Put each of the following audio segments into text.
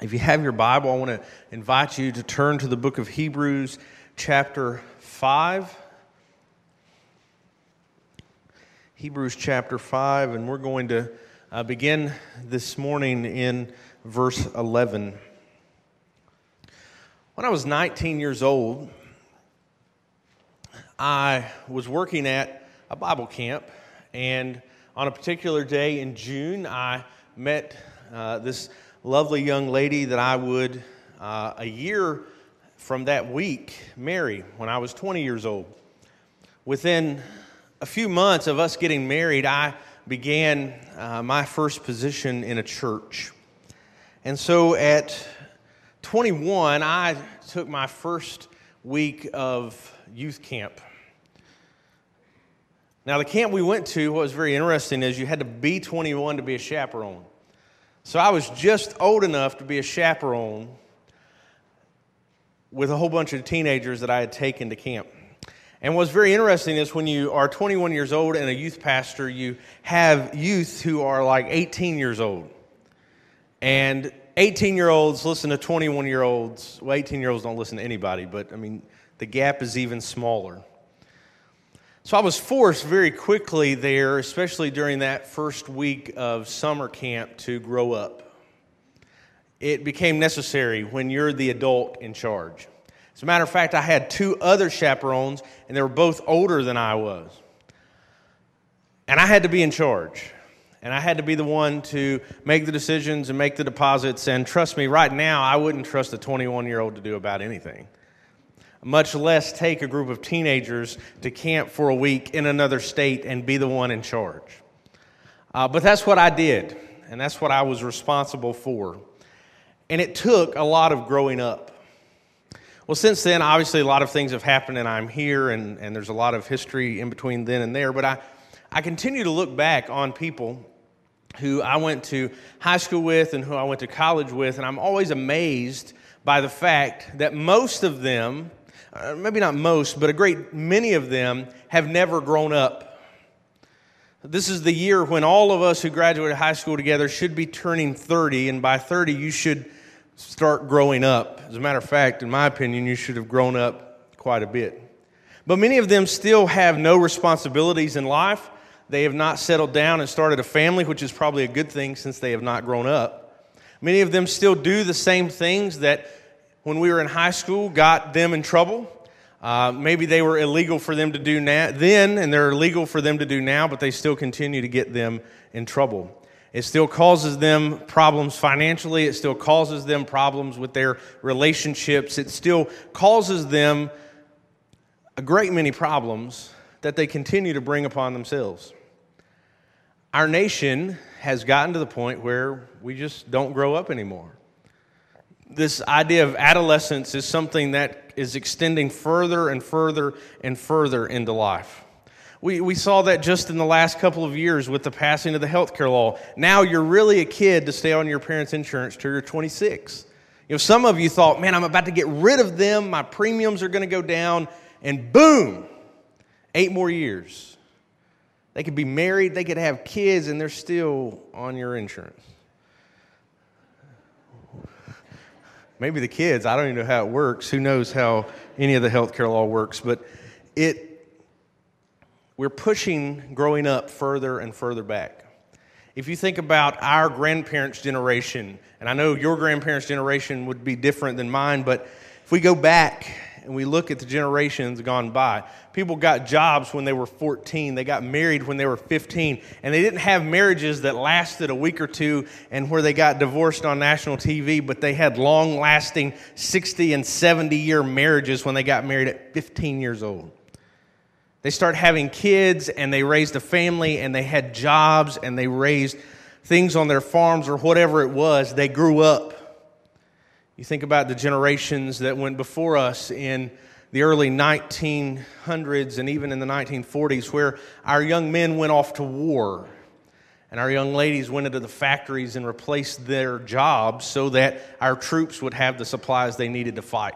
If you have your Bible, I want to invite you to turn to the book of Hebrews chapter 5. Hebrews chapter 5, and we're going to begin this morning in verse 11. When I was 19 years old, I was working at a Bible camp, and on a particular day in June, I met this lovely young lady that I would, a year from that week, marry when I was 20 years old. Within a few months of us getting married, I began my first position in a church. And so at 21, I took my first week of youth camp. Now, the camp we went to, what was very interesting is you had to be 21 to be a chaperone. So I was just old enough to be a chaperone with a whole bunch of teenagers that I had taken to camp. And what's very interesting is when you are 21 years old and a youth pastor, you have youth who are like 18 years old. And 18-year-olds listen to 21-year-olds. Well, 18-year-olds don't listen to anybody, but I mean, the gap is even smaller. So I was forced very quickly there, especially during that first week of summer camp, to grow up. It became necessary when you're the adult in charge. As a matter of fact, I had two other chaperones, and they were both older than I was. And I had to be in charge. And I had to be the one to make the decisions and make the deposits. And trust me, right now, I wouldn't trust a 21-year-old to do about anything, much less take a group of teenagers to camp for a week in another state and be the one in charge. But that's what I did, and that's what I was responsible for. And it took a lot of growing up. Well, since then, obviously, a lot of things have happened, and I'm here, and there's a lot of history in between then and there. But I continue to look back on people who I went to high school with and who I went to college with, and I'm always amazed by the fact that most of them, maybe not most, but a great many of them have never grown up. This is the year when all of us who graduated high school together should be turning 30, and by 30 you should start growing up. As a matter of fact, in my opinion, you should have grown up quite a bit. But many of them still have no responsibilities in life. They have not settled down and started a family, which is probably a good thing since they have not grown up. Many of them still do the same things that when we were in high school, got them in trouble. Maybe they were illegal for them to do then, and they're illegal for them to do now, but they still continue to get them in trouble. It still causes them problems financially. It still causes them problems with their relationships. It still causes them a great many problems that they continue to bring upon themselves. Our nation has gotten to the point where we just don't grow up anymore. This idea of adolescence is something that is extending further and further and further into life. We saw that just in the last couple of years with the passing of the health care law. Now you're really a kid to stay on your parents' insurance till you're 26. You know, some of you thought, man, I'm about to get rid of them, my premiums are going to go down, and boom, 8 more years. They could be married, they could have kids, and they're still on your insurance. Maybe the kids, I don't even know how it works. Who knows how any of the healthcare law works, but we're pushing growing up further and further back. If you think about our grandparents' generation, and I know your grandparents' generation would be different than mine, but if we go back and we look at the generations gone by, people got jobs when they were 14, they got married when they were 15, and they didn't have marriages that lasted a week or two and where they got divorced on national TV, but they had long-lasting 60- and 70-year marriages when they got married at 15 years old. They start having kids, and they raised a family, and they had jobs, and they raised things on their farms or whatever it was. They grew up. You think about the generations that went before us in the early 1900s and even in the 1940s, where our young men went off to war and our young ladies went into the factories and replaced their jobs so that our troops would have the supplies they needed to fight.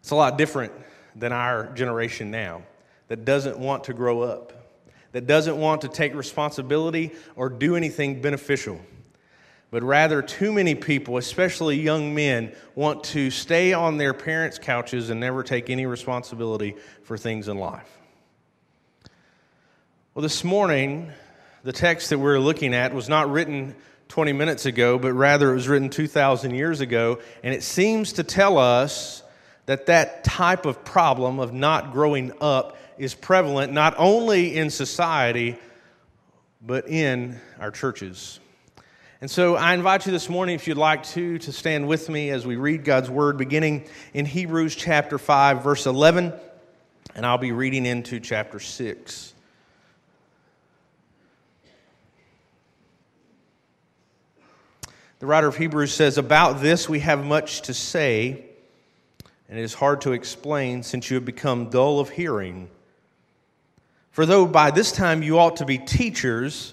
It's a lot different than our generation now that doesn't want to grow up, that doesn't want to take responsibility or do anything beneficial. But rather, too many people, especially young men, want to stay on their parents' couches and never take any responsibility for things in life. Well, this morning, the text that we're looking at was not written 20 minutes ago, but rather it was written 2,000 years ago, and it seems to tell us that that type of problem of not growing up is prevalent not only in society, but in our churches. And so I invite you this morning, if you'd like to stand with me as we read God's Word, beginning in Hebrews chapter 5, verse 11, and I'll be reading into chapter 6. The writer of Hebrews says, "About this we have much to say, and it is hard to explain since you have become dull of hearing. For though by this time you ought to be teachers,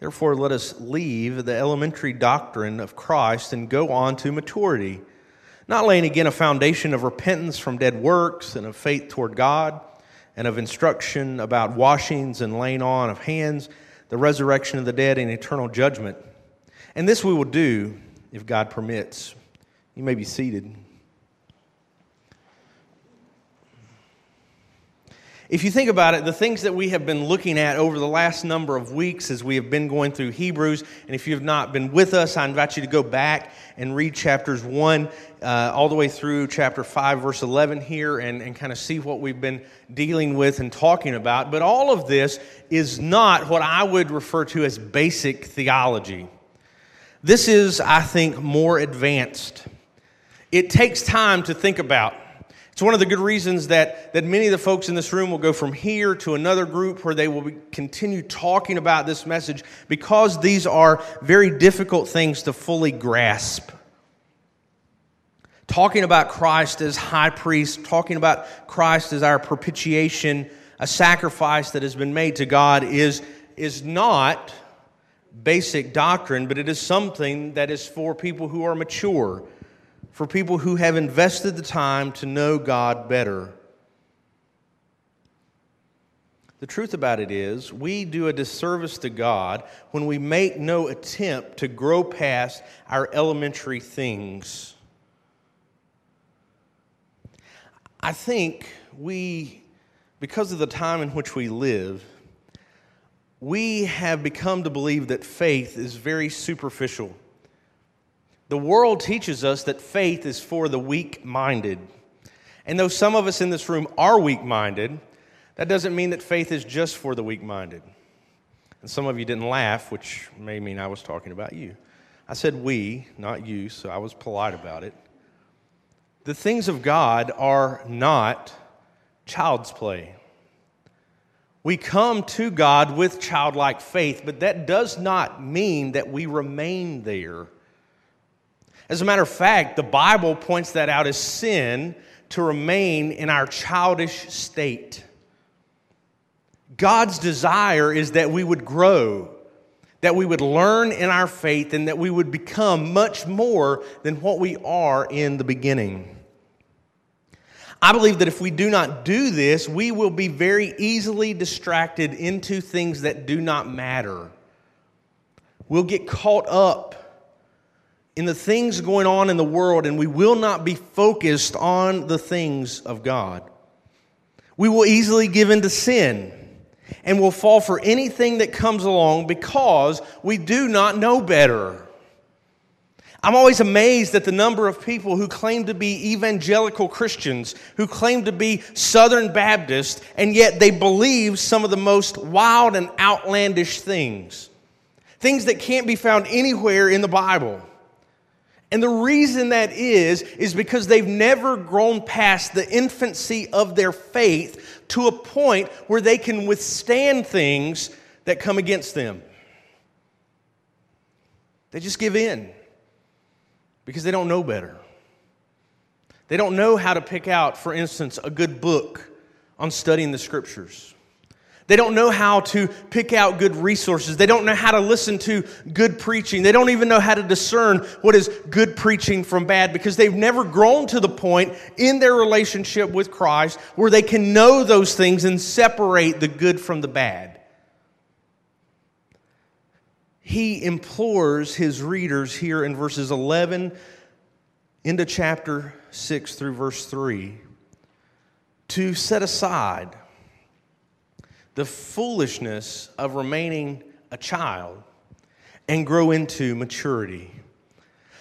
Therefore, let us leave the elementary doctrine of Christ and go on to maturity, not laying again a foundation of repentance from dead works and of faith toward God and of instruction about washings and laying on of hands, the resurrection of the dead and eternal judgment. And this we will do if God permits." You may be seated. If you think about it, the things that we have been looking at over the last number of weeks as we have been going through Hebrews, and if you have not been with us, I invite you to go back and read chapters 1 all the way through chapter 5, verse 11 here, and kind of see what we've been dealing with and talking about. But all of this is not what I would refer to as basic theology. This is, I think, more advanced. It takes time to think about. It's one of the good reasons that many of the folks in this room will go from here to another group where they will continue talking about this message, because these are very difficult things to fully grasp. Talking about Christ as high priest, talking about Christ as our propitiation, a sacrifice that has been made to God, is not basic doctrine, but it is something that is for people who are mature, for people who have invested the time to know God better. The truth about it is, we do a disservice to God when we make no attempt to grow past our elementary things. I think we, because of the time in which we live, we have become to believe that faith is very superficial. The world teaches us that faith is for the weak-minded. And though some of us in this room are weak-minded, that doesn't mean that faith is just for the weak-minded. And some of you didn't laugh, which may mean I was talking about you. I said we, not you, so I was polite about it. The things of God are not child's play. We come to God with childlike faith, but that does not mean that we remain there. As a matter of fact, the Bible points that out as sin, to remain in our childish state. God's desire is that we would grow, that we would learn in our faith, and that we would become much more than what we are in the beginning. I believe that if we do not do this, we will be very easily distracted into things that do not matter. We'll get caught up in the things going on in the world, and we will not be focused on the things of God. We will easily give in to sin, and will fall for anything that comes along because we do not know better. I'm always amazed at the number of people who claim to be evangelical Christians, who claim to be Southern Baptists, and yet they believe some of the most wild and outlandish things. Things that can't be found anywhere in the Bible. And the reason that is because they've never grown past the infancy of their faith to a point where they can withstand things that come against them. They just give in because they don't know better. They don't know how to pick out, for instance, a good book on studying the Scriptures. They don't know how to pick out good resources. They don't know how to listen to good preaching. They don't even know how to discern what is good preaching from bad because they've never grown to the point in their relationship with Christ where they can know those things and separate the good from the bad. He implores his readers here in verses 11 into chapter 6 through verse 3 to set aside the foolishness of remaining a child and grow into maturity.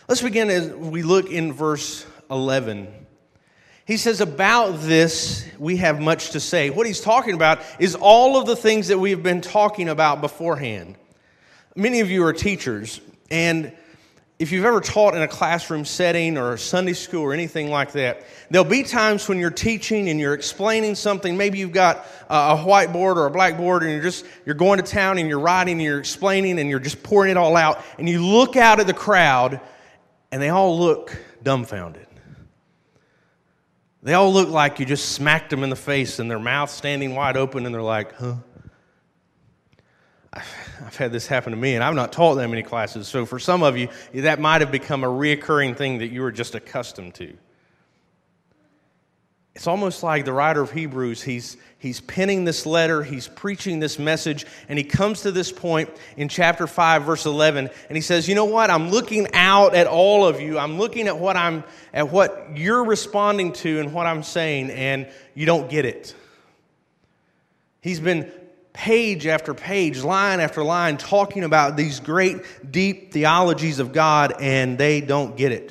Let's begin as we look in verse 11. He says, about this, we have much to say. What he's talking about is all of the things that we've been talking about beforehand. Many of you are teachers, and if you've ever taught in a classroom setting or Sunday school or anything like that, there'll be times when you're teaching and you're explaining something. Maybe you've got a whiteboard or a blackboard and you're going to town and you're writing and you're explaining and you're just pouring it all out. And you look out at the crowd and they all look dumbfounded. They all look like you just smacked them in the face and their mouth standing wide open and they're like, huh? I've had this happen to me, and I've not taught that many classes. So for some of you, that might have become a reoccurring thing that you were just accustomed to. It's almost like the writer of Hebrews, he's penning this letter, he's preaching this message, and he comes to this point in chapter 5, verse 11, and he says, you know what, I'm looking out at all of you, I'm looking at what you're responding to and what I'm saying, and you don't get it. He's been page after page, line after line, talking about these great, deep theologies of God, and they don't get it.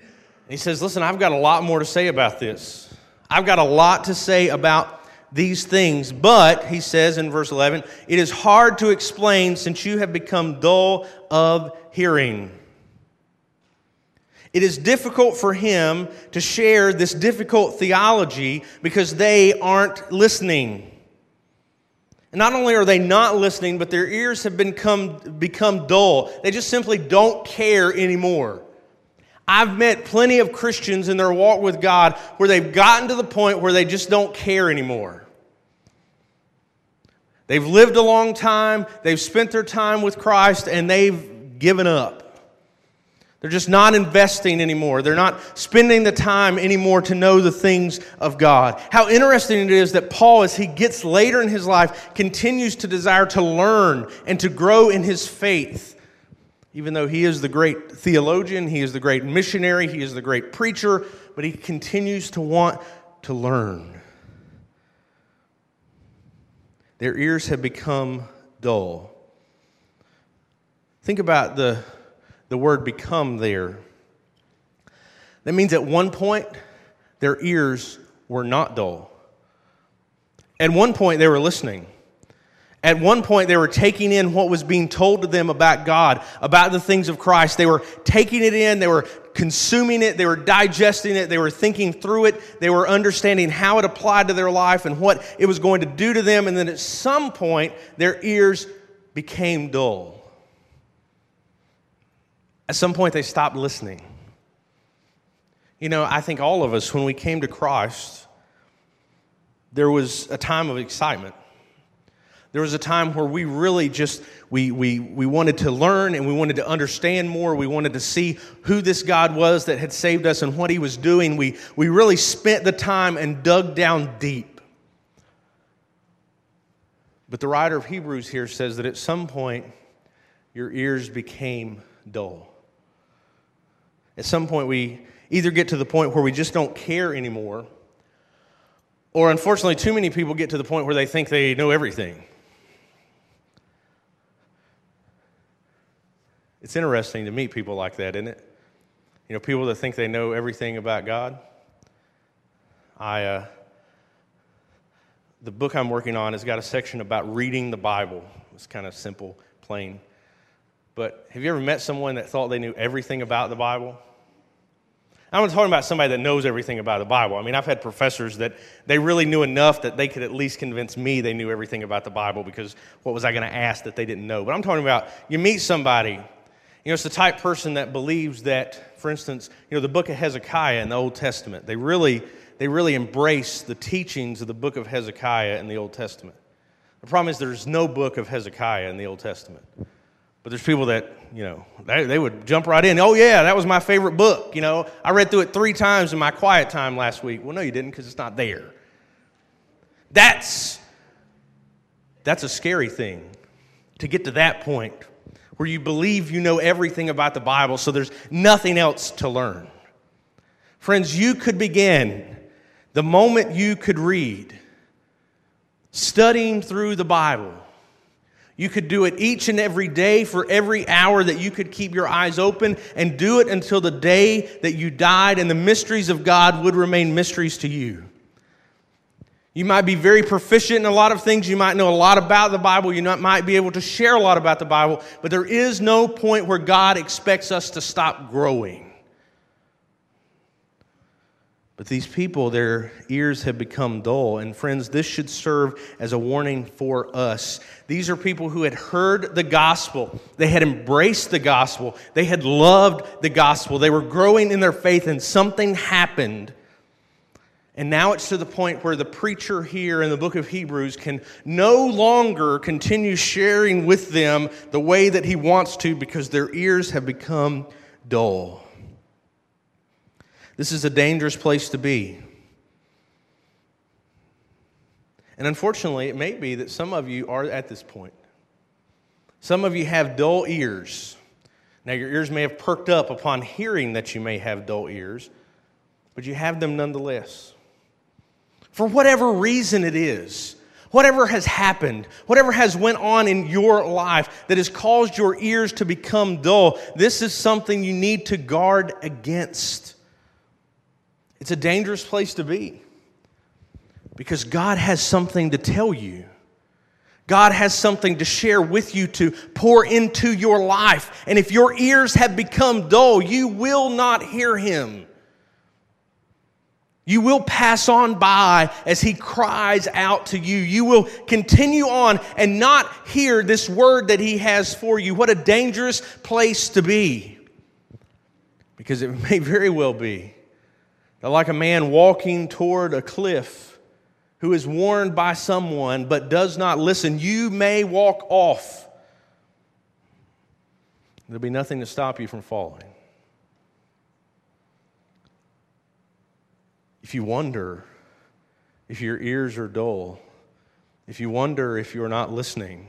And he says, listen, I've got a lot more to say about this. I've got a lot to say about these things, but, he says in verse 11, it is hard to explain since you have become dull of hearing. It is difficult for him to share this difficult theology because they aren't listening. And not only are they not listening, but their ears have become dull. They just simply don't care anymore. I've met plenty of Christians in their walk with God where they've gotten to the point where they just don't care anymore. They've lived a long time, they've spent their time with Christ, and they've given up. They're just not investing anymore. They're not spending the time anymore to know the things of God. How interesting it is that Paul, as he gets later in his life, continues to desire to learn and to grow in his faith. Even though he is the great theologian, he is the great missionary, he is the great preacher, but he continues to want to learn. Their ears have become dull. Think about the word become there. That means at one point, their ears were not dull. At one point, they were listening. At one point, they were taking in what was being told to them about God, about the things of Christ. They were taking it in. They were consuming it. They were digesting it. They were thinking through it. They were understanding how it applied to their life and what it was going to do to them. And then at some point, their ears became dull. At some point, they stopped listening. You know, I think all of us, when we came to Christ, there was a time of excitement. There was a time where we really just, we wanted to learn and we wanted to understand more. We wanted to see who this God was that had saved us and what he was doing. We really spent the time and dug down deep. But the writer of Hebrews here says that at some point, your ears became dull. At some point, we either get to the point where we just don't care anymore, or unfortunately, too many people get to the point where they think they know everything. It's interesting to meet people like that, isn't it? You know, people that think they know everything about God. The book I'm working on has got a section about reading the Bible. It's kind of simple, plain. But have you ever met someone that thought they knew everything about the Bible? I'm not talking about somebody that knows everything about the Bible. I mean, I've had professors that they really knew enough that they could at least convince me they knew everything about the Bible because what was I going to ask that they didn't know? But I'm talking about you meet somebody You know, it's the type of person that believes that, for instance, you know, the book of Hezekiah in the Old Testament, they really embrace the teachings of the book of Hezekiah in the Old Testament. The problem is there's no book of Hezekiah in the Old Testament. But there's people that, you know, they would jump right in. Oh, yeah, that was my favorite book. You know, I read through it 3 times in my quiet time last week. Well, no, you didn't, because it's not there. That's a scary thing, to get to that point where you believe you know everything about the Bible, so there's nothing else to learn. Friends, you could begin the moment you could read, studying through the Bible. You could do it each and every day for every hour that you could keep your eyes open, and do it until the day that you died, and the mysteries of God would remain mysteries to you. You might be very proficient in a lot of things. You might know a lot about the Bible. You might be able to share a lot about the Bible. But there is no point where God expects us to stop growing. But these people, their ears have become dull. And friends, this should serve as a warning for us. These are people who had heard the gospel. They had embraced the gospel. They had loved the gospel. They were growing in their faith, and something happened. And now it's to the point where the preacher here in the book of Hebrews can no longer continue sharing with them the way that he wants to, because their ears have become dull. This is a dangerous place to be. And unfortunately, it may be that some of you are at this point. Some of you have dull ears. Now, your ears may have perked up upon hearing that you may have dull ears, but you have them nonetheless. For whatever reason it is, whatever has happened, whatever has went on in your life that has caused your ears to become dull, this is something you need to guard against. It's a dangerous place to be, because God has something to tell you. God has something to share with you, to pour into your life. And if your ears have become dull, you will not hear Him. You will pass on by as He cries out to you. You will continue on and not hear this word that He has for you. What a dangerous place to be. Because it may very well be that, like a man walking toward a cliff who is warned by someone but does not listen, you may walk off. There'll be nothing to stop you from falling. If you wonder if your ears are dull, if you wonder if you're not listening,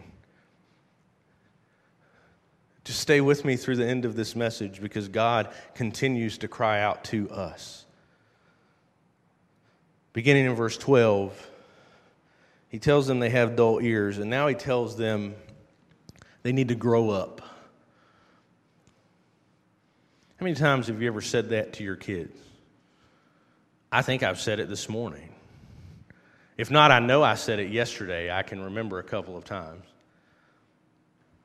just stay with me through the end of this message, because God continues to cry out to us. Beginning in verse 12, He tells them they have dull ears, and now He tells them they need to grow up. How many times have you ever said that to your kids? I think I've said it this morning. If not, I know I said it yesterday. I can remember a couple of times.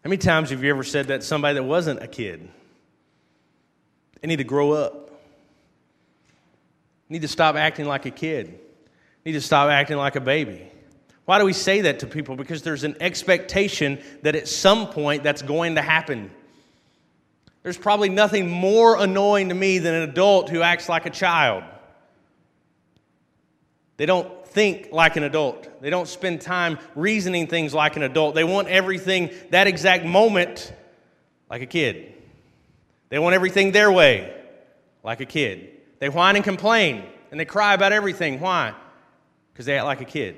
How many times have you ever said that to somebody that wasn't a kid? They need to grow up. They need to stop acting like a kid. They need to stop acting like a baby. Why do we say that to people? Because there's an expectation that at some point that's going to happen. There's probably nothing more annoying to me than an adult who acts like a child. They don't think like an adult. They don't spend time reasoning things like an adult. They want everything that exact moment like a kid. They want everything their way like a kid. They whine and complain, and they cry about everything. Why? Because they act like a kid.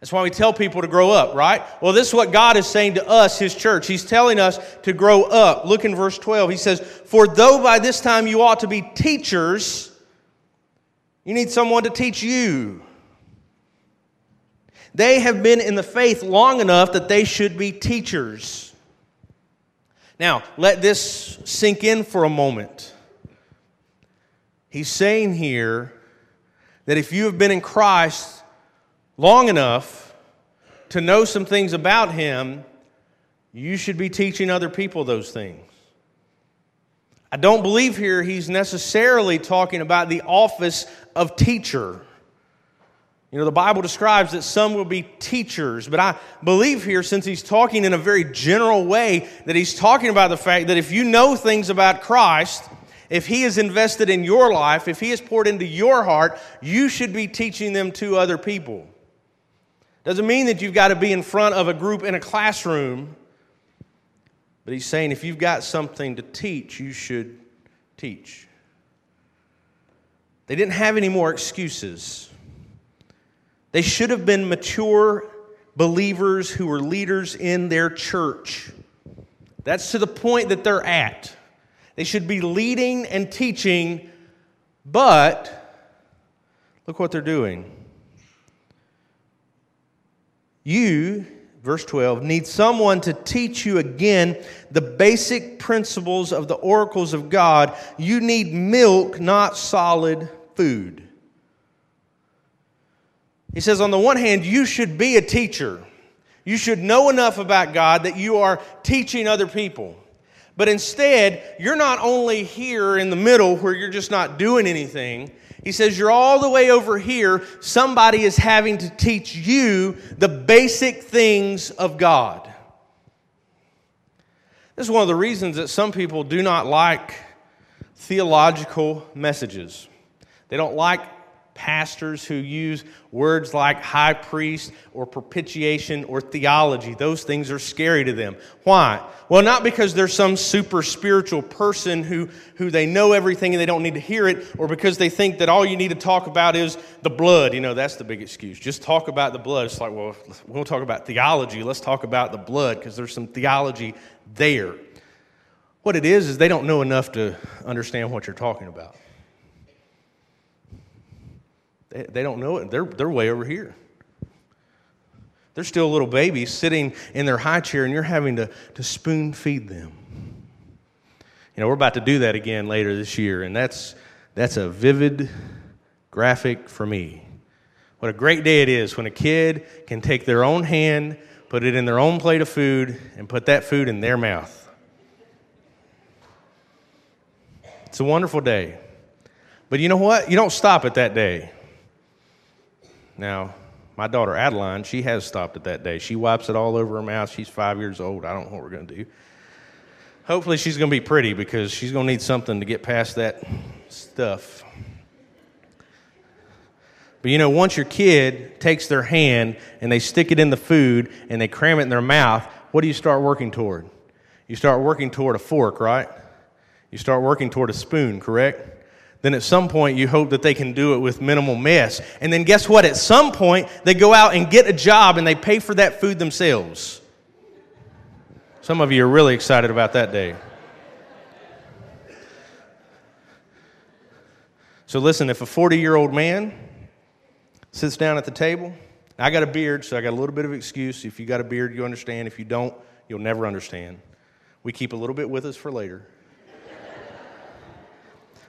That's why we tell people to grow up, right? Well, this is what God is saying to us, His church. He's telling us to grow up. Look in verse 12. He says, "For though by this time you ought to be teachers," you need someone to teach you. "They have been in the faith long enough that they should be teachers." Now, let this sink in for a moment. He's saying here that if you have been in Christ long enough to know some things about Him, you should be teaching other people those things. I don't believe here He's necessarily talking about the office of teacher. You know, the Bible describes that some will be teachers, but I believe here, since he's talking in a very general way, that he's talking about the fact that if you know things about Christ, if he is invested in your life, if he is poured into your heart, you should be teaching them to other people. Doesn't mean that you've got to be in front of a group in a classroom, but he's saying if you've got something to teach, you should teach. They didn't have any more excuses. They should have been mature believers who were leaders in their church. That's to the point that they're at. They should be leading and teaching, but look what they're doing. You, verse 12, need someone to teach you again the basic principles of the oracles of God. You need milk, not solid food. He says, on the one hand, you should be a teacher. You should know enough about God that you are teaching other people. But instead, you're not only here in the middle where you're just not doing anything. He says, you're all the way over here. Somebody is having to teach you the basic things of God. This is one of the reasons that some people do not like theological messages. They don't like pastors who use words like high priest or propitiation or theology. Those things are scary to them. Why? Well, not because they're some super spiritual person who they know everything and they don't need to hear it, or because they think that all you need to talk about is the blood. You know, that's the big excuse. Just talk about the blood. It's like, well, we'll talk about theology. Let's talk about the blood because there's some theology there. What it is they don't know enough to understand what you're talking about. They don't know it. They're way over here. They're still little babies sitting in their high chair, and you're having to spoon feed them. You know, we're about to do that again later this year, and that's a vivid graphic for me. What a great day it is when a kid can take their own hand, put it in their own plate of food, and put that food in their mouth. It's a wonderful day. But you know what? You don't stop at that day. Now, my daughter Adeline, she has stopped at that day. She wipes it all over her mouth. She's 5 years old. I don't know what we're going to do. Hopefully she's going to be pretty because she's going to need something to get past that stuff. But you know, once your kid takes their hand and they stick it in the food and they cram it in their mouth, what do you start working toward? You start working toward a fork, right? You start working toward a spoon, correct? Then at some point you hope that they can do it with minimal mess. And then guess what? At some point they go out and get a job and they pay for that food themselves. Some of you are really excited about that day. So listen, if a 40-year-old man sits down at the table, I got a beard, so I got a little bit of excuse. If you got a beard, you understand. If you don't, you'll never understand. We keep a little bit with us for later.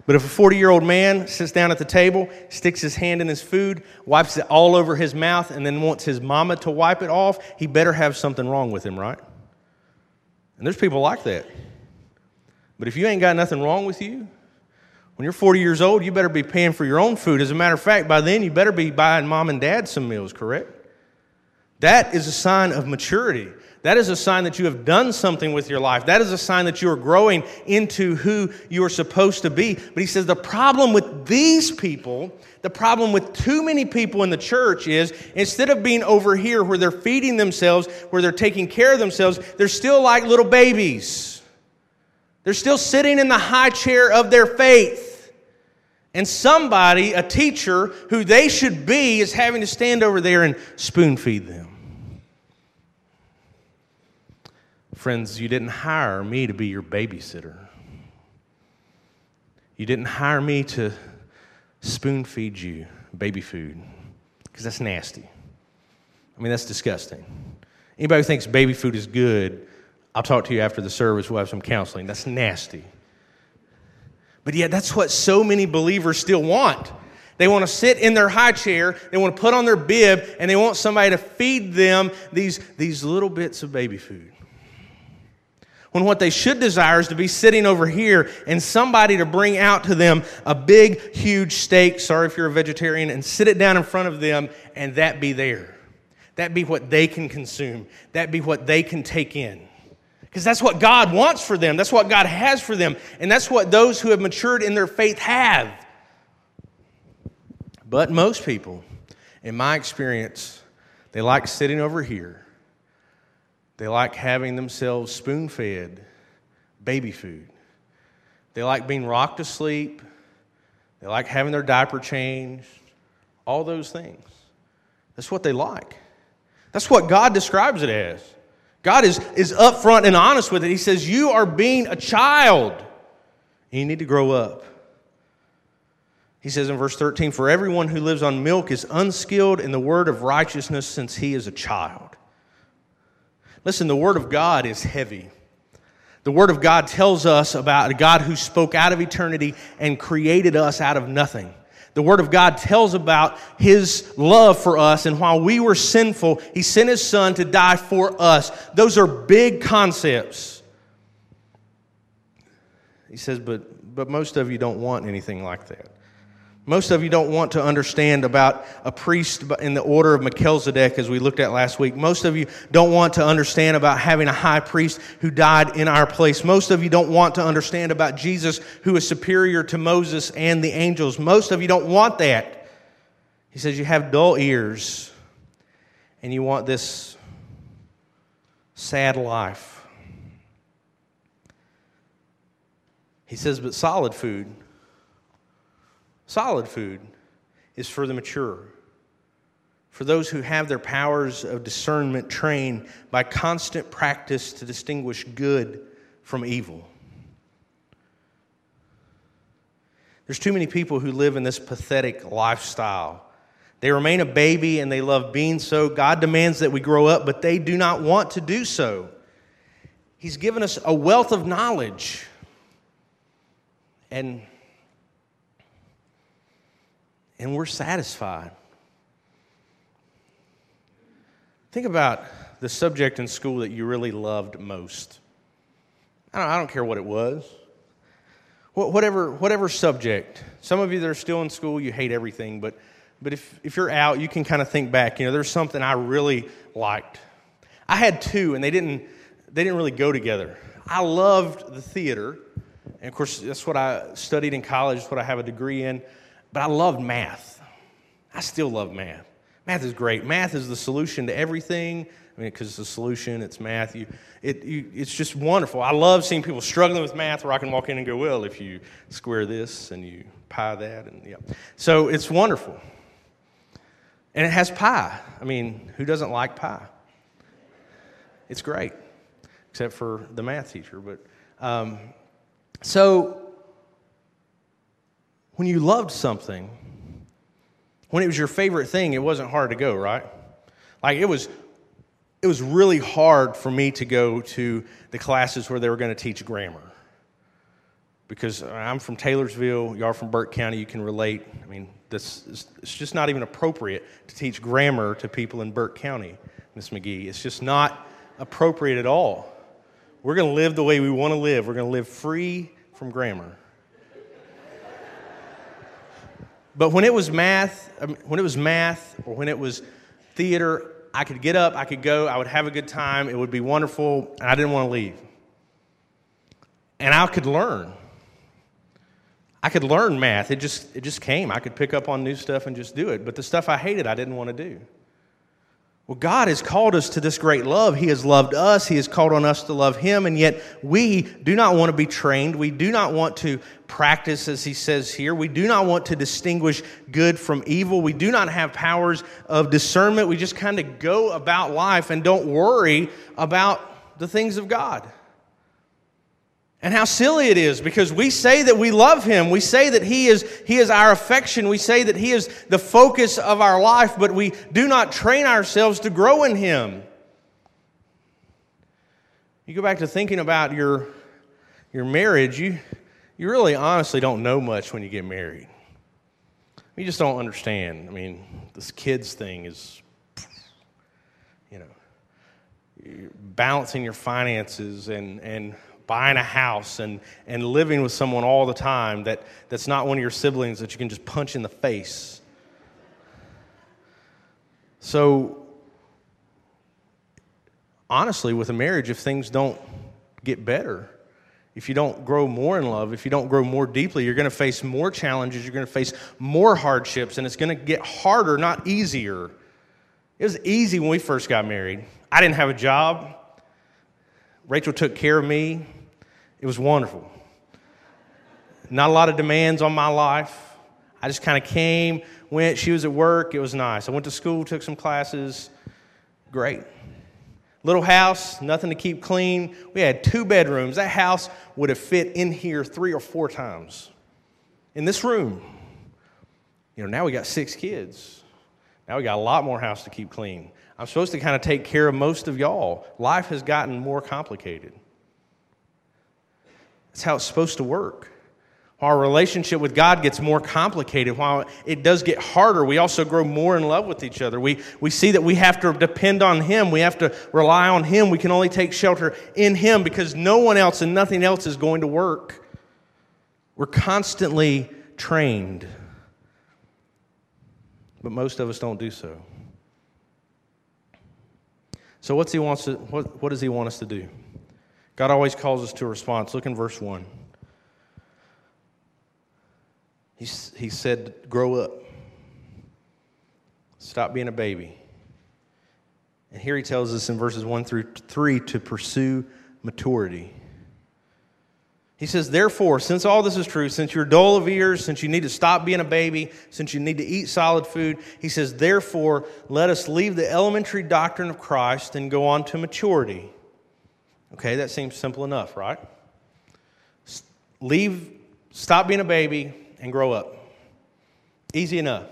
But if a 40-year-old man sits down at the table, sticks his hand in his food, wipes it all over his mouth, and then wants his mama to wipe it off, he better have something wrong with him, right? And there's people like that. But if you ain't got nothing wrong with you, when you're 40 years old, you better be paying for your own food. As a matter of fact, by then you better be buying mom and dad some meals, correct? That is a sign of maturity. That is a sign that you have done something with your life. That is a sign that you are growing into who you are supposed to be. But he says the problem with these people, the problem with too many people in the church is instead of being over here where they're feeding themselves, where they're taking care of themselves, they're still like little babies. They're still sitting in the high chair of their faith. And somebody, a teacher, who they should be, is having to stand over there and spoon feed them. Friends, you didn't hire me to be your babysitter. You didn't hire me to spoon feed you baby food because that's nasty. I mean, that's disgusting. Anybody who thinks baby food is good, I'll talk to you after the service. We'll have some counseling. That's nasty. But yet, that's what so many believers still want. They want to sit in their high chair, they want to put on their bib, and they want somebody to feed them these little bits of baby food. when what they should desire is to be sitting over here and somebody to bring out to them a big, huge steak, sorry if you're a vegetarian, and sit it down in front of them and that be there. That be what they can consume. That be what they can take in. Because that's what God wants for them. That's what God has for them. And that's what those who have matured in their faith have. But most people, in my experience, they like sitting over here. They like having themselves spoon-fed baby food. They like being rocked to sleep. They like having their diaper changed. All those things. That's what they like. That's what God describes it as. God is upfront and honest with it. He says, you are being a child. And you need to grow up. He says in verse 13, for everyone who lives on milk is unskilled in the word of righteousness since he is a child. Listen, the word of God is heavy. The word of God tells us about a God who spoke out of eternity and created us out of nothing. The Word of God tells about His love for us, and while we were sinful, He sent His Son to die for us. Those are big concepts. He says, but most of you don't want anything like that. Most of you don't want to understand about a priest in the order of Melchizedek, as we looked at last week. Most of you don't want to understand about having a high priest who died in our place. Most of you don't want to understand about Jesus, who is superior to Moses and the angels. Most of you don't want that. He says you have dull ears, and you want this sad life. He says, but solid food. Solid food is for the mature, for those who have their powers of discernment trained by constant practice to distinguish good from evil. There's too many people who live in this pathetic lifestyle. They remain a baby and they love being so. God demands that we grow up, but they do not want to do so. He's given us a wealth of knowledge, and we're satisfied. Think about the subject in school that you really loved most. I don't care what it was. Whatever subject. Some of you that are still in school, you hate everything. But if you're out, you can kind of think back. You know, there's something I really liked. I had two, and they didn't really go together. I loved the theater. And, of course, that's what I studied in college. That's what I have a degree in. But I loved math. I still love math. Math is great. Math is the solution to everything. I mean, because it's a solution, it's math. It's just wonderful. I love seeing people struggling with math where I can walk in and go, well, if you square this and you pi that. So it's wonderful. And it has pi. I mean, who doesn't like pi? It's great, except for the math teacher. But when you loved something, when it was your favorite thing, it wasn't hard to go, right? Like, it was really hard for me to go to the classes where they were going to teach grammar. Because I'm from Taylorsville, y'all from Burke County, you can relate. I mean, it's just not even appropriate to teach grammar to people in Burke County, Ms. McGee. It's just not appropriate at all. We're going to live the way we want to live. We're going to live free from grammar. But when it was math, or when it was theater, I could get up, I could go, I would have a good time, it would be wonderful, and I didn't want to leave. And I could learn. I could learn math. It just came. I could pick up on new stuff and just do it. But the stuff I hated, I didn't want to do. Well, God has called us to this great love. He has loved us. He has called on us to love Him, and yet we do not want to be trained. We do not want to practice, as He says here. We do not want to distinguish good from evil. We do not have powers of discernment. We just kind of go about life and don't worry about the things of God. And how silly it is, because we say that we love Him. We say that He is our affection. We say that He is the focus of our life, but we do not train ourselves to grow in Him. You go back to thinking about your marriage, you really honestly don't know much when you get married. You just don't understand. I mean, this kids thing is, you're balancing your finances and buying a house and living with someone all the time that's not one of your siblings that you can just punch in the face. So, honestly, with a marriage, if things don't get better, if you don't grow more in love, if you don't grow more deeply, you're going to face more challenges, you're going to face more hardships, and it's going to get harder, not easier. It was easy when we first got married. I didn't have a job. Rachel took care of me. It was wonderful. Not a lot of demands on my life. I just kind of came, went. She was at work. It was nice. I went to school, took some classes. Great. Little house, nothing to keep clean. We had 2 bedrooms. That house would have fit in here 3 or 4 times. In this room. You know, now we got 6 kids. Now we got a lot more house to keep clean. I'm supposed to kind of take care of most of y'all. Life has gotten more complicated. That's how it's supposed to work. While our relationship with God gets more complicated, while it does get harder, we also grow more in love with each other. We see that we have to depend on Him. We have to rely on Him. We can only take shelter in Him because no one else and nothing else is going to work. We're constantly trained. But most of us don't do so. So what does He want us to do? God always calls us to a response. Look in verse 1. He said, grow up. Stop being a baby. And here He tells us in verses 1 through 3 to pursue maturity. He says, therefore, since all this is true, since you're dull of ears, since you need to stop being a baby, since you need to eat solid food, he says, therefore, let us leave the elementary doctrine of Christ and go on to maturity. Okay, that seems simple enough, right? Stop being a baby and grow up. Easy enough.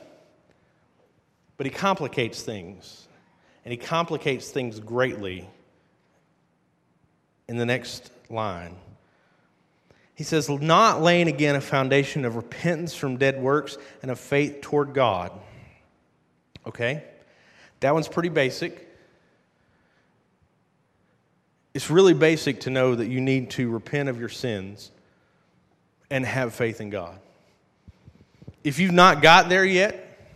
But he complicates things, and he complicates things greatly in the next line. He says, not laying again a foundation of repentance from dead works and of faith toward God. Okay? That one's pretty basic. It's really basic to know that you need to repent of your sins and have faith in God. If you've not got there yet,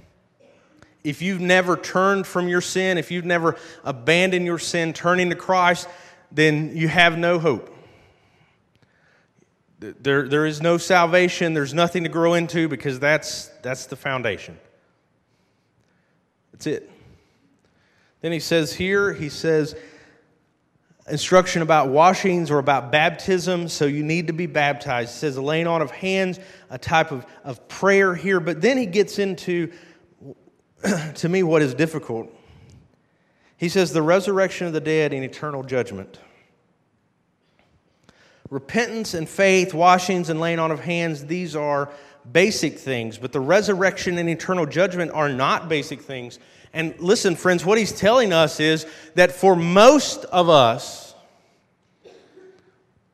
if you've never turned from your sin, if you've never abandoned your sin, turning to Christ, then you have no hope. There is no salvation. There's nothing to grow into because that's the foundation. That's it. Then he says here, he says instruction about washings or about baptism, so you need to be baptized. He says the laying on of hands, a type of prayer here. But then he gets into, to me, what is difficult. He says the resurrection of the dead and eternal judgment. Repentance and faith, washings and laying on of hands, these are basic things. But the resurrection and eternal judgment are not basic things. And listen, friends, what he's telling us is that for most of us,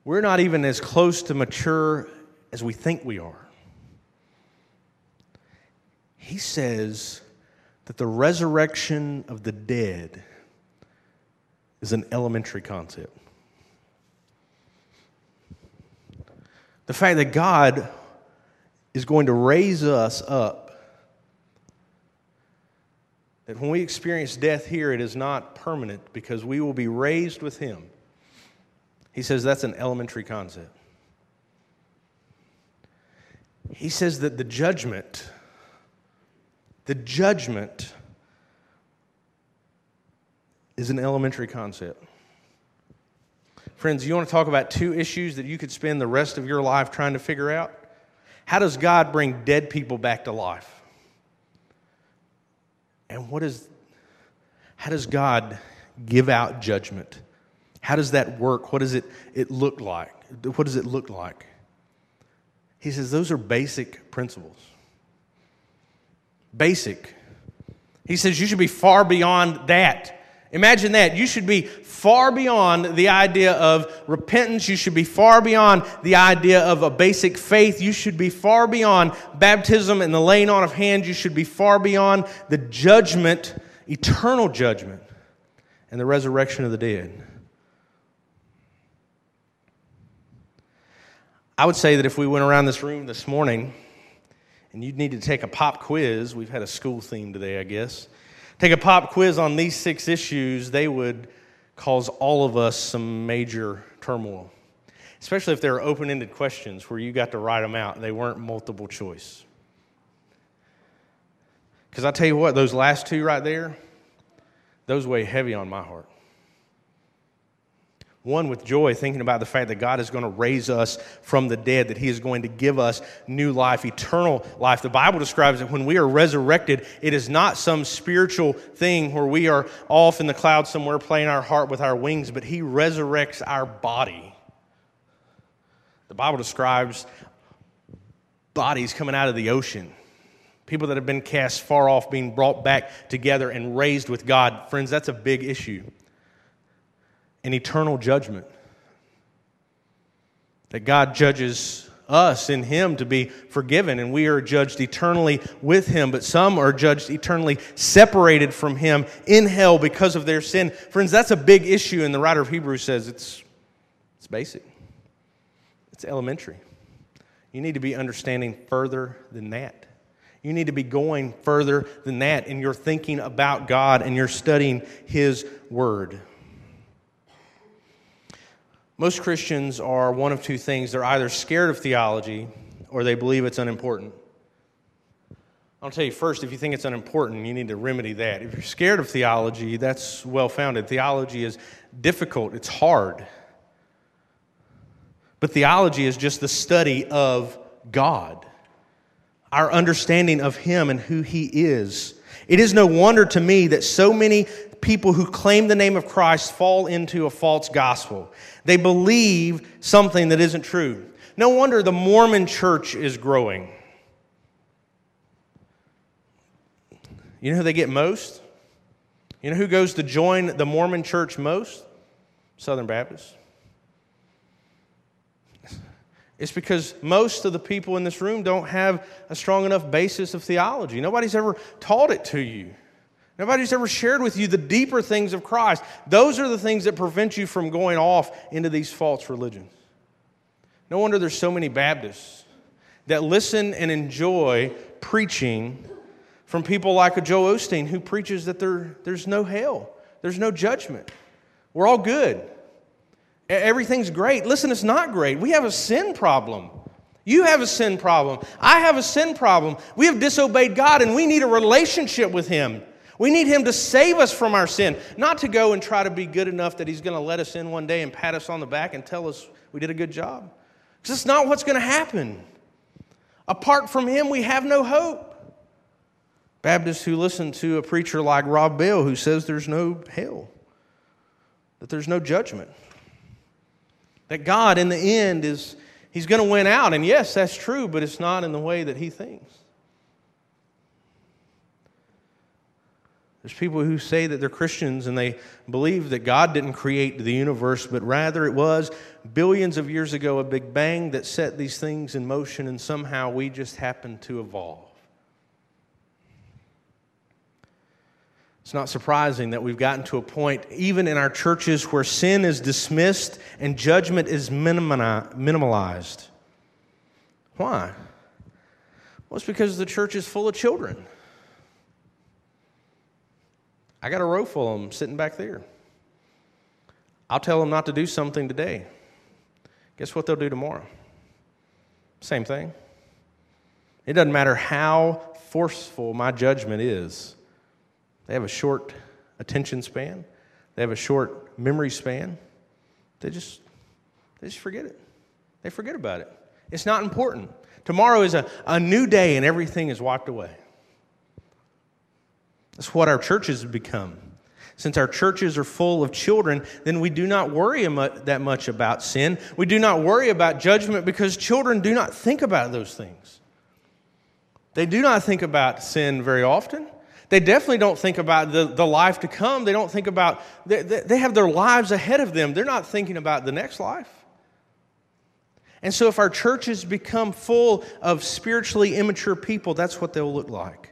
we're not even as close to mature as we think we are. He says that the resurrection of the dead is an elementary concept. The fact that God is going to raise us up, that when we experience death here, it is not permanent because we will be raised with Him. He says that's an elementary concept. He says that the judgment is an elementary concept. Friends, you want to talk about 2 issues that you could spend the rest of your life trying to figure out? How does God bring dead people back to life? And how does God give out judgment? How does that work? What does it look like? What does it look like? He says those are basic principles. Basic. He says you should be far beyond that. Imagine that. You should be far beyond the idea of repentance. You should be far beyond the idea of a basic faith. You should be far beyond baptism and the laying on of hands. You should be far beyond the judgment, eternal judgment, and the resurrection of the dead. I would say that if we went around this room this morning and you'd need to take a pop quiz, we've had a school theme today, I guess, take a pop quiz on these 6 issues, they would cause all of us some major turmoil, especially if they were open-ended questions where you got to write them out. They weren't multiple choice. Because I tell you what, those last 2 right there, those weigh heavy on my heart. One with joy, thinking about the fact that God is going to raise us from the dead, that he is going to give us new life, eternal life. The Bible describes that when we are resurrected, it is not some spiritual thing where we are off in the clouds somewhere playing our harp with our wings, but he resurrects our body. The Bible describes bodies coming out of the ocean, people that have been cast far off being brought back together and raised with God. Friends, that's a big issue. An eternal judgment, that God judges us in him to be forgiven, and we are judged eternally with him, but some are judged eternally separated from him in hell because of their sin. Friends, that's a big issue, and the writer of Hebrews says it's basic. It's elementary. You need to be understanding further than that. You need to be going further than that in your thinking about God and your studying his word. Most Christians are one of 2 things. They're either scared of theology or they believe it's unimportant. I'll tell you first, if you think it's unimportant, you need to remedy that. If you're scared of theology, that's well-founded. Theology is difficult. It's hard. But theology is just the study of God, our understanding of him and who he is. It is no wonder to me that so many people who claim the name of Christ fall into a false gospel. They believe something that isn't true. No wonder the Mormon church is growing. You know who they get most? You know who goes to join the Mormon church most? Southern Baptists. It's because most of the people in this room don't have a strong enough basis of theology. Nobody's ever taught it to you. Nobody's ever shared with you the deeper things of Christ. Those are the things that prevent you from going off into these false religions. No wonder there's so many Baptists that listen and enjoy preaching from people like a Joel Osteen who preaches that there's no hell, there's no judgment. We're all good. Everything's great. Listen, it's not great. We have a sin problem. You have a sin problem. I have a sin problem. We have disobeyed God and we need a relationship with him. We need him to save us from our sin, not to go and try to be good enough that he's going to let us in one day and pat us on the back and tell us we did a good job. Because that's not what's going to happen. Apart from him, we have no hope. Baptists who listen to a preacher like Rob Bell who says there's no hell, that there's no judgment, that God in the end is, he's going to win out. And yes, that's true, but it's not in the way that he thinks. There's people who say that they're Christians and they believe that God didn't create the universe, but rather it was billions of years ago a big bang that set these things in motion and somehow we just happened to evolve. It's not surprising that we've gotten to a point, even in our churches, where sin is dismissed and judgment is minimalized. Why? Well, it's because the church is full of children. I got a row full of them sitting back there. I'll tell them not to do something today. Guess what they'll do tomorrow? Same thing. It doesn't matter how forceful my judgment is. They have a short attention span. They have a short memory span. They just forget it. They forget about it. It's not important. Tomorrow is a new day and everything is wiped away. That's what our churches have become. Since our churches are full of children, then we do not worry that much about sin. We do not worry about judgment because children do not think about those things. They do not think about sin very often. They definitely don't think about the life to come. They don't think about, they have their lives ahead of them. They're not thinking about the next life. And so if our churches become full of spiritually immature people, that's what they'll look like.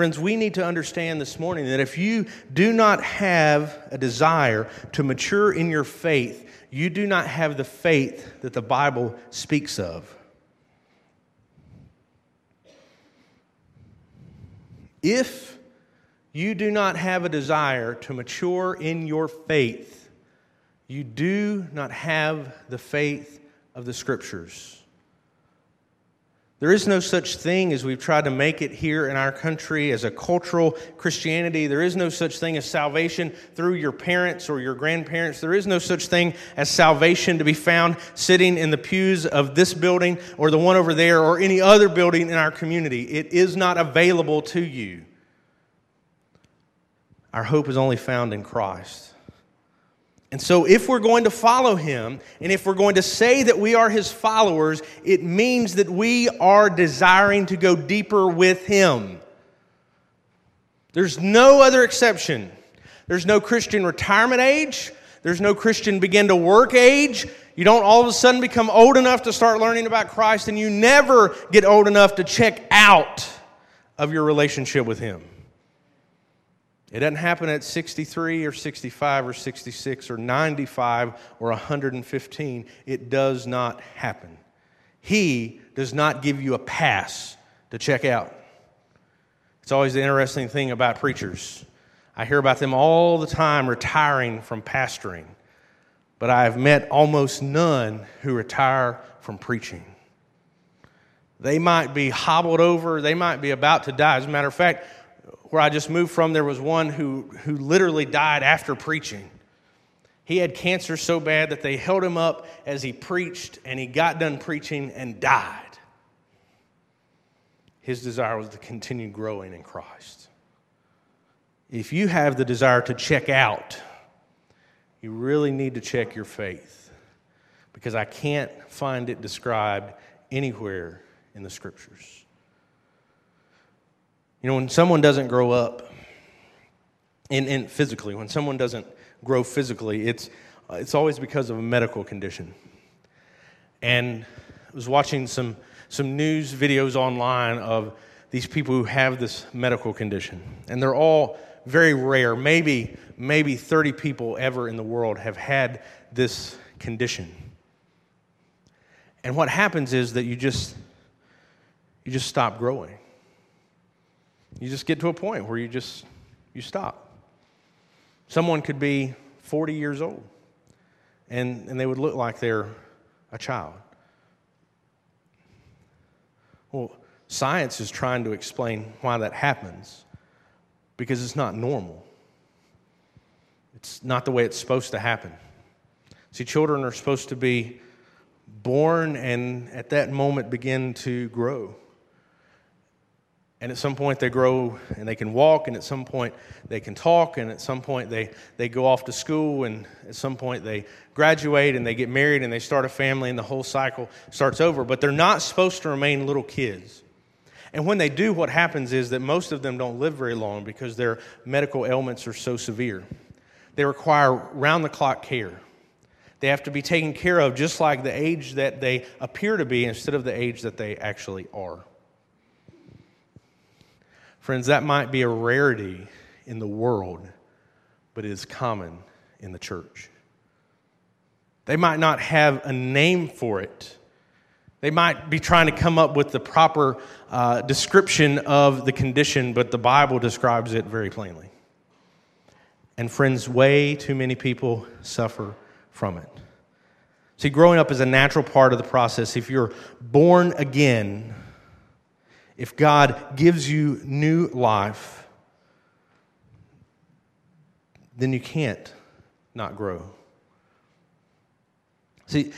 Friends, we need to understand this morning that if you do not have a desire to mature in your faith, you do not have the faith that the Bible speaks of. If you do not have a desire to mature in your faith, you do not have the faith of the Scriptures. There is no such thing as we've tried to make it here in our country as a cultural Christianity. There is no such thing as salvation through your parents or your grandparents. There is no such thing as salvation to be found sitting in the pews of this building or the one over there or any other building in our community. It is not available to you. Our hope is only found in Christ. And so if we're going to follow him, and if we're going to say that we are his followers, it means that we are desiring to go deeper with him. There's no other exception. There's no Christian retirement age. There's no Christian begin to work age. You don't all of a sudden become old enough to start learning about Christ, and you never get old enough to check out of your relationship with him. It doesn't happen at 63 or 65 or 66 or 95 or 115. It does not happen. He does not give you a pass to check out. It's always the interesting thing about preachers. I hear about them all the time retiring from pastoring, but I have met almost none who retire from preaching. They might be hobbled over. They might be about to die. As a matter of fact, where I just moved from, there was one who literally died after preaching. He had cancer so bad that they held him up as he preached, and he got done preaching and died. His desire was to continue growing in Christ. If you have the desire to check out, you really need to check your faith, because I can't find it described anywhere in the Scriptures. You know, when someone doesn't grow up, and physically, when someone doesn't grow physically, it's always because of a medical condition. And I was watching some news videos online of these people who have this medical condition, and they're all very rare. Maybe 30 people ever in the world have had this condition. And what happens is that you just stop growing. You just get to a point where you stop. Someone could be 40 years old, and they would look like they're a child. Well, science is trying to explain why that happens, because it's not normal. It's not the way it's supposed to happen. See, children are supposed to be born and at that moment begin to grow. And at some point they grow and they can walk, and at some point they can talk, and at some point they go off to school, and at some point they graduate and they get married and they start a family, and the whole cycle starts over. But they're not supposed to remain little kids. And when they do, what happens is that most of them don't live very long because their medical ailments are so severe. They require round-the-clock care. They have to be taken care of just like the age that they appear to be instead of the age that they actually are. Friends, that might be a rarity in the world, but it is common in the church. They might not have a name for it. They might be trying to come up with the proper description of the condition, but the Bible describes it very plainly. And friends, way too many people suffer from it. See, growing up is a natural part of the process. If you're born again, if God gives you new life, then you can't not grow. See,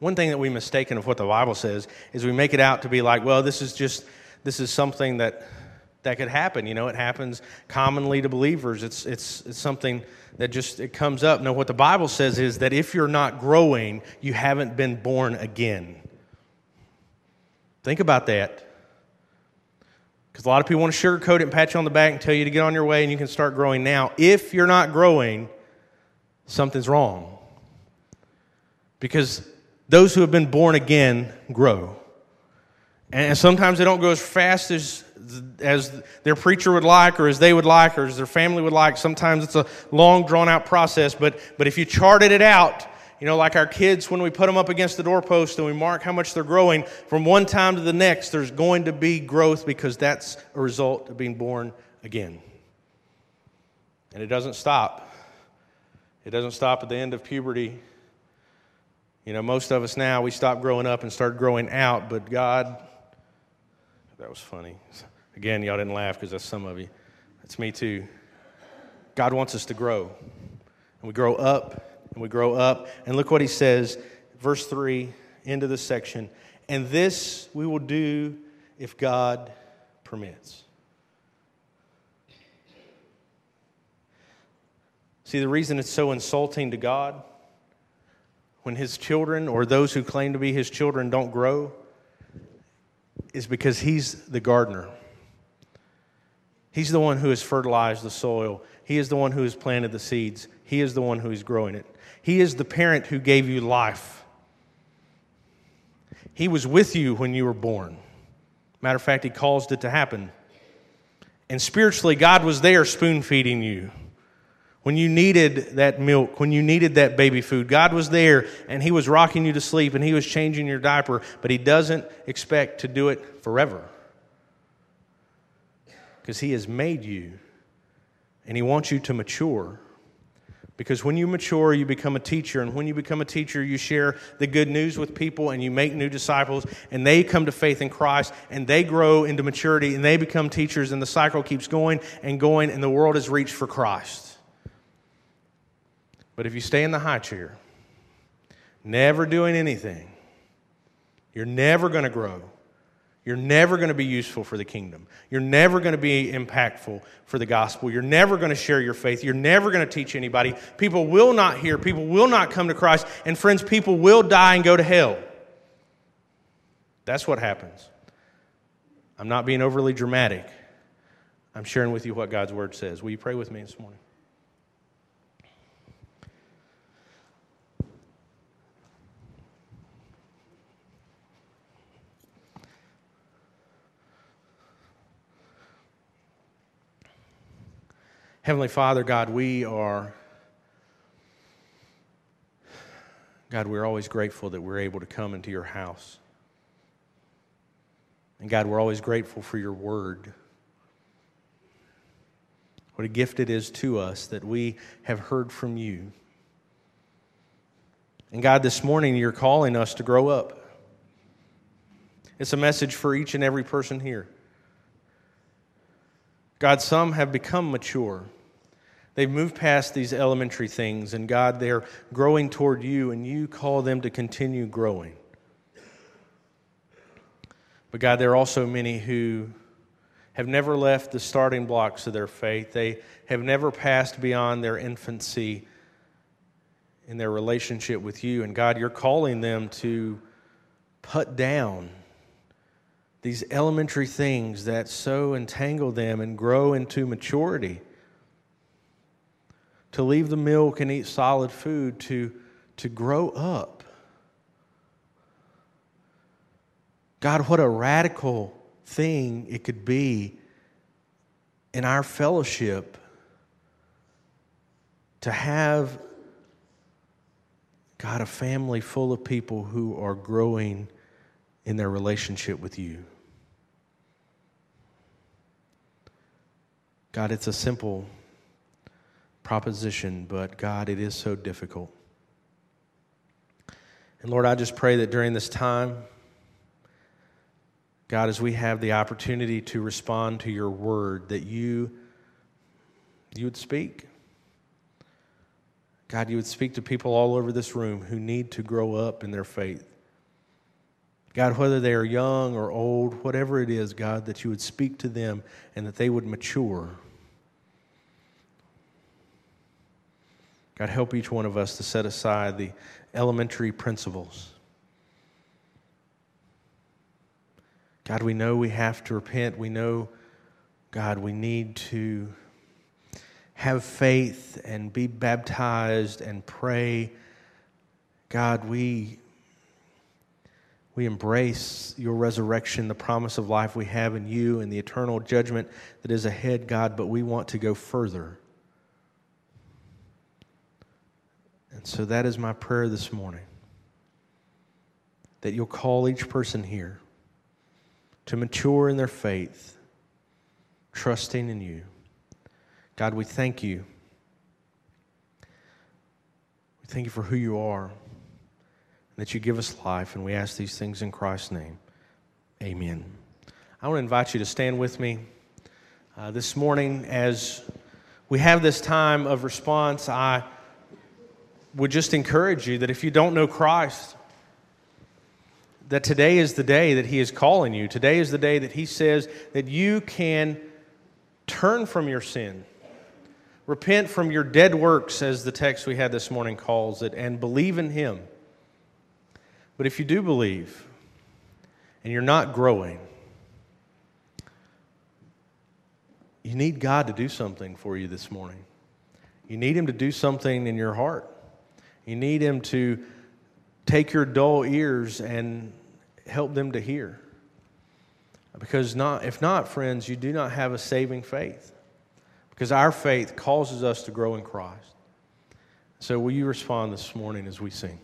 one thing that we mistaken of what the Bible says is we make it out to be like, well, this is something that could happen. You know, it happens commonly to believers. It's something that it comes up. No, what the Bible says is that if you're not growing, you haven't been born again. Think about that. Because a lot of people want to sugarcoat it and pat you on the back and tell you to get on your way and you can start growing now. If you're not growing, something's wrong. Because those who have been born again grow. And sometimes they don't go as fast as their preacher would like, or as they would like, or as their family would like. Sometimes it's a long, drawn-out process. But if you charted it out, you know, like our kids, when we put them up against the doorpost and we mark how much they're growing, from one time to the next, there's going to be growth, because that's a result of being born again. And it doesn't stop. It doesn't stop at the end of puberty. You know, most of us now, we stop growing up and start growing out, but God, that was funny. Again, y'all didn't laugh because that's some of you. That's me too. God wants us to grow. And we grow up. And we grow up. And look what he says, verse 3, end of the section. And this we will do if God permits. See, the reason it's so insulting to God when his children, or those who claim to be his children, don't grow, is because he's the gardener. He's the one who has fertilized the soil. He is the one who has planted the seeds. He is the one who is growing it. He is the parent who gave you life. He was with you when you were born. Matter of fact, he caused it to happen. And spiritually, God was there spoon-feeding you. When you needed that milk, when you needed that baby food, God was there, and he was rocking you to sleep, and he was changing your diaper, but he doesn't expect to do it forever, because he has made you, and he wants you to mature. Because when you mature, you become a teacher. And when you become a teacher, you share the good news with people, and you make new disciples, and they come to faith in Christ, and they grow into maturity, and they become teachers, and the cycle keeps going and going, and the world has reached for Christ. But if you stay in the high chair, never doing anything, you're never going to grow. You're never going to be useful for the kingdom. You're never going to be impactful for the gospel. You're never going to share your faith. You're never going to teach anybody. People will not hear. People will not come to Christ. And friends, people will die and go to hell. That's what happens. I'm not being overly dramatic. I'm sharing with you what God's word says. Will you pray with me this morning? Heavenly Father, God, we're always grateful that we're able to come into your house. And God, we're always grateful for your word. What a gift it is to us that we have heard from you. And God, this morning you're calling us to grow up. It's a message for each and every person here. God, some have become mature. They've moved past these elementary things, and God, they're growing toward you, and you call them to continue growing. But God, there are also many who have never left the starting blocks of their faith. They have never passed beyond their infancy in their relationship with you, and God, you're calling them to put down these elementary things that so entangle them and grow into maturity. To leave the milk and eat solid food, to grow up. God, what a radical thing it could be in our fellowship to have, God, a family full of people who are growing in their relationship with you. God, it's a simple proposition, but God, it is so difficult. And Lord, I just pray that during this time, God, as we have the opportunity to respond to your word, that you would speak. God, you would speak to people all over this room who need to grow up in their faith. God, whether they are young or old, whatever it is, God, that you would speak to them and that they would mature. God, help each one of us to set aside the elementary principles. God, we know we have to repent. We know, God, we need to have faith and be baptized and pray. God, we We embrace your resurrection, the promise of life we have in you, and the eternal judgment that is ahead, God, but we want to go further. And so that is my prayer this morning, that you'll call each person here to mature in their faith, trusting in you. God, we thank you. We thank you for who you are, that you give us life, and we ask these things in Christ's name. Amen. I want to invite you to stand with me this morning as we have this time of response. I would just encourage you that if you don't know Christ, that today is the day that He is calling you. Today is the day that He says that you can turn from your sin, repent from your dead works, as the text we had this morning calls it, and believe in Him. But if you do believe and you're not growing, you need God to do something for you this morning. You need Him to do something in your heart. You need Him to take your dull ears and help them to hear. Because if not, friends, you do not have a saving faith. Because our faith causes us to grow in Christ. So will you respond this morning as we sing?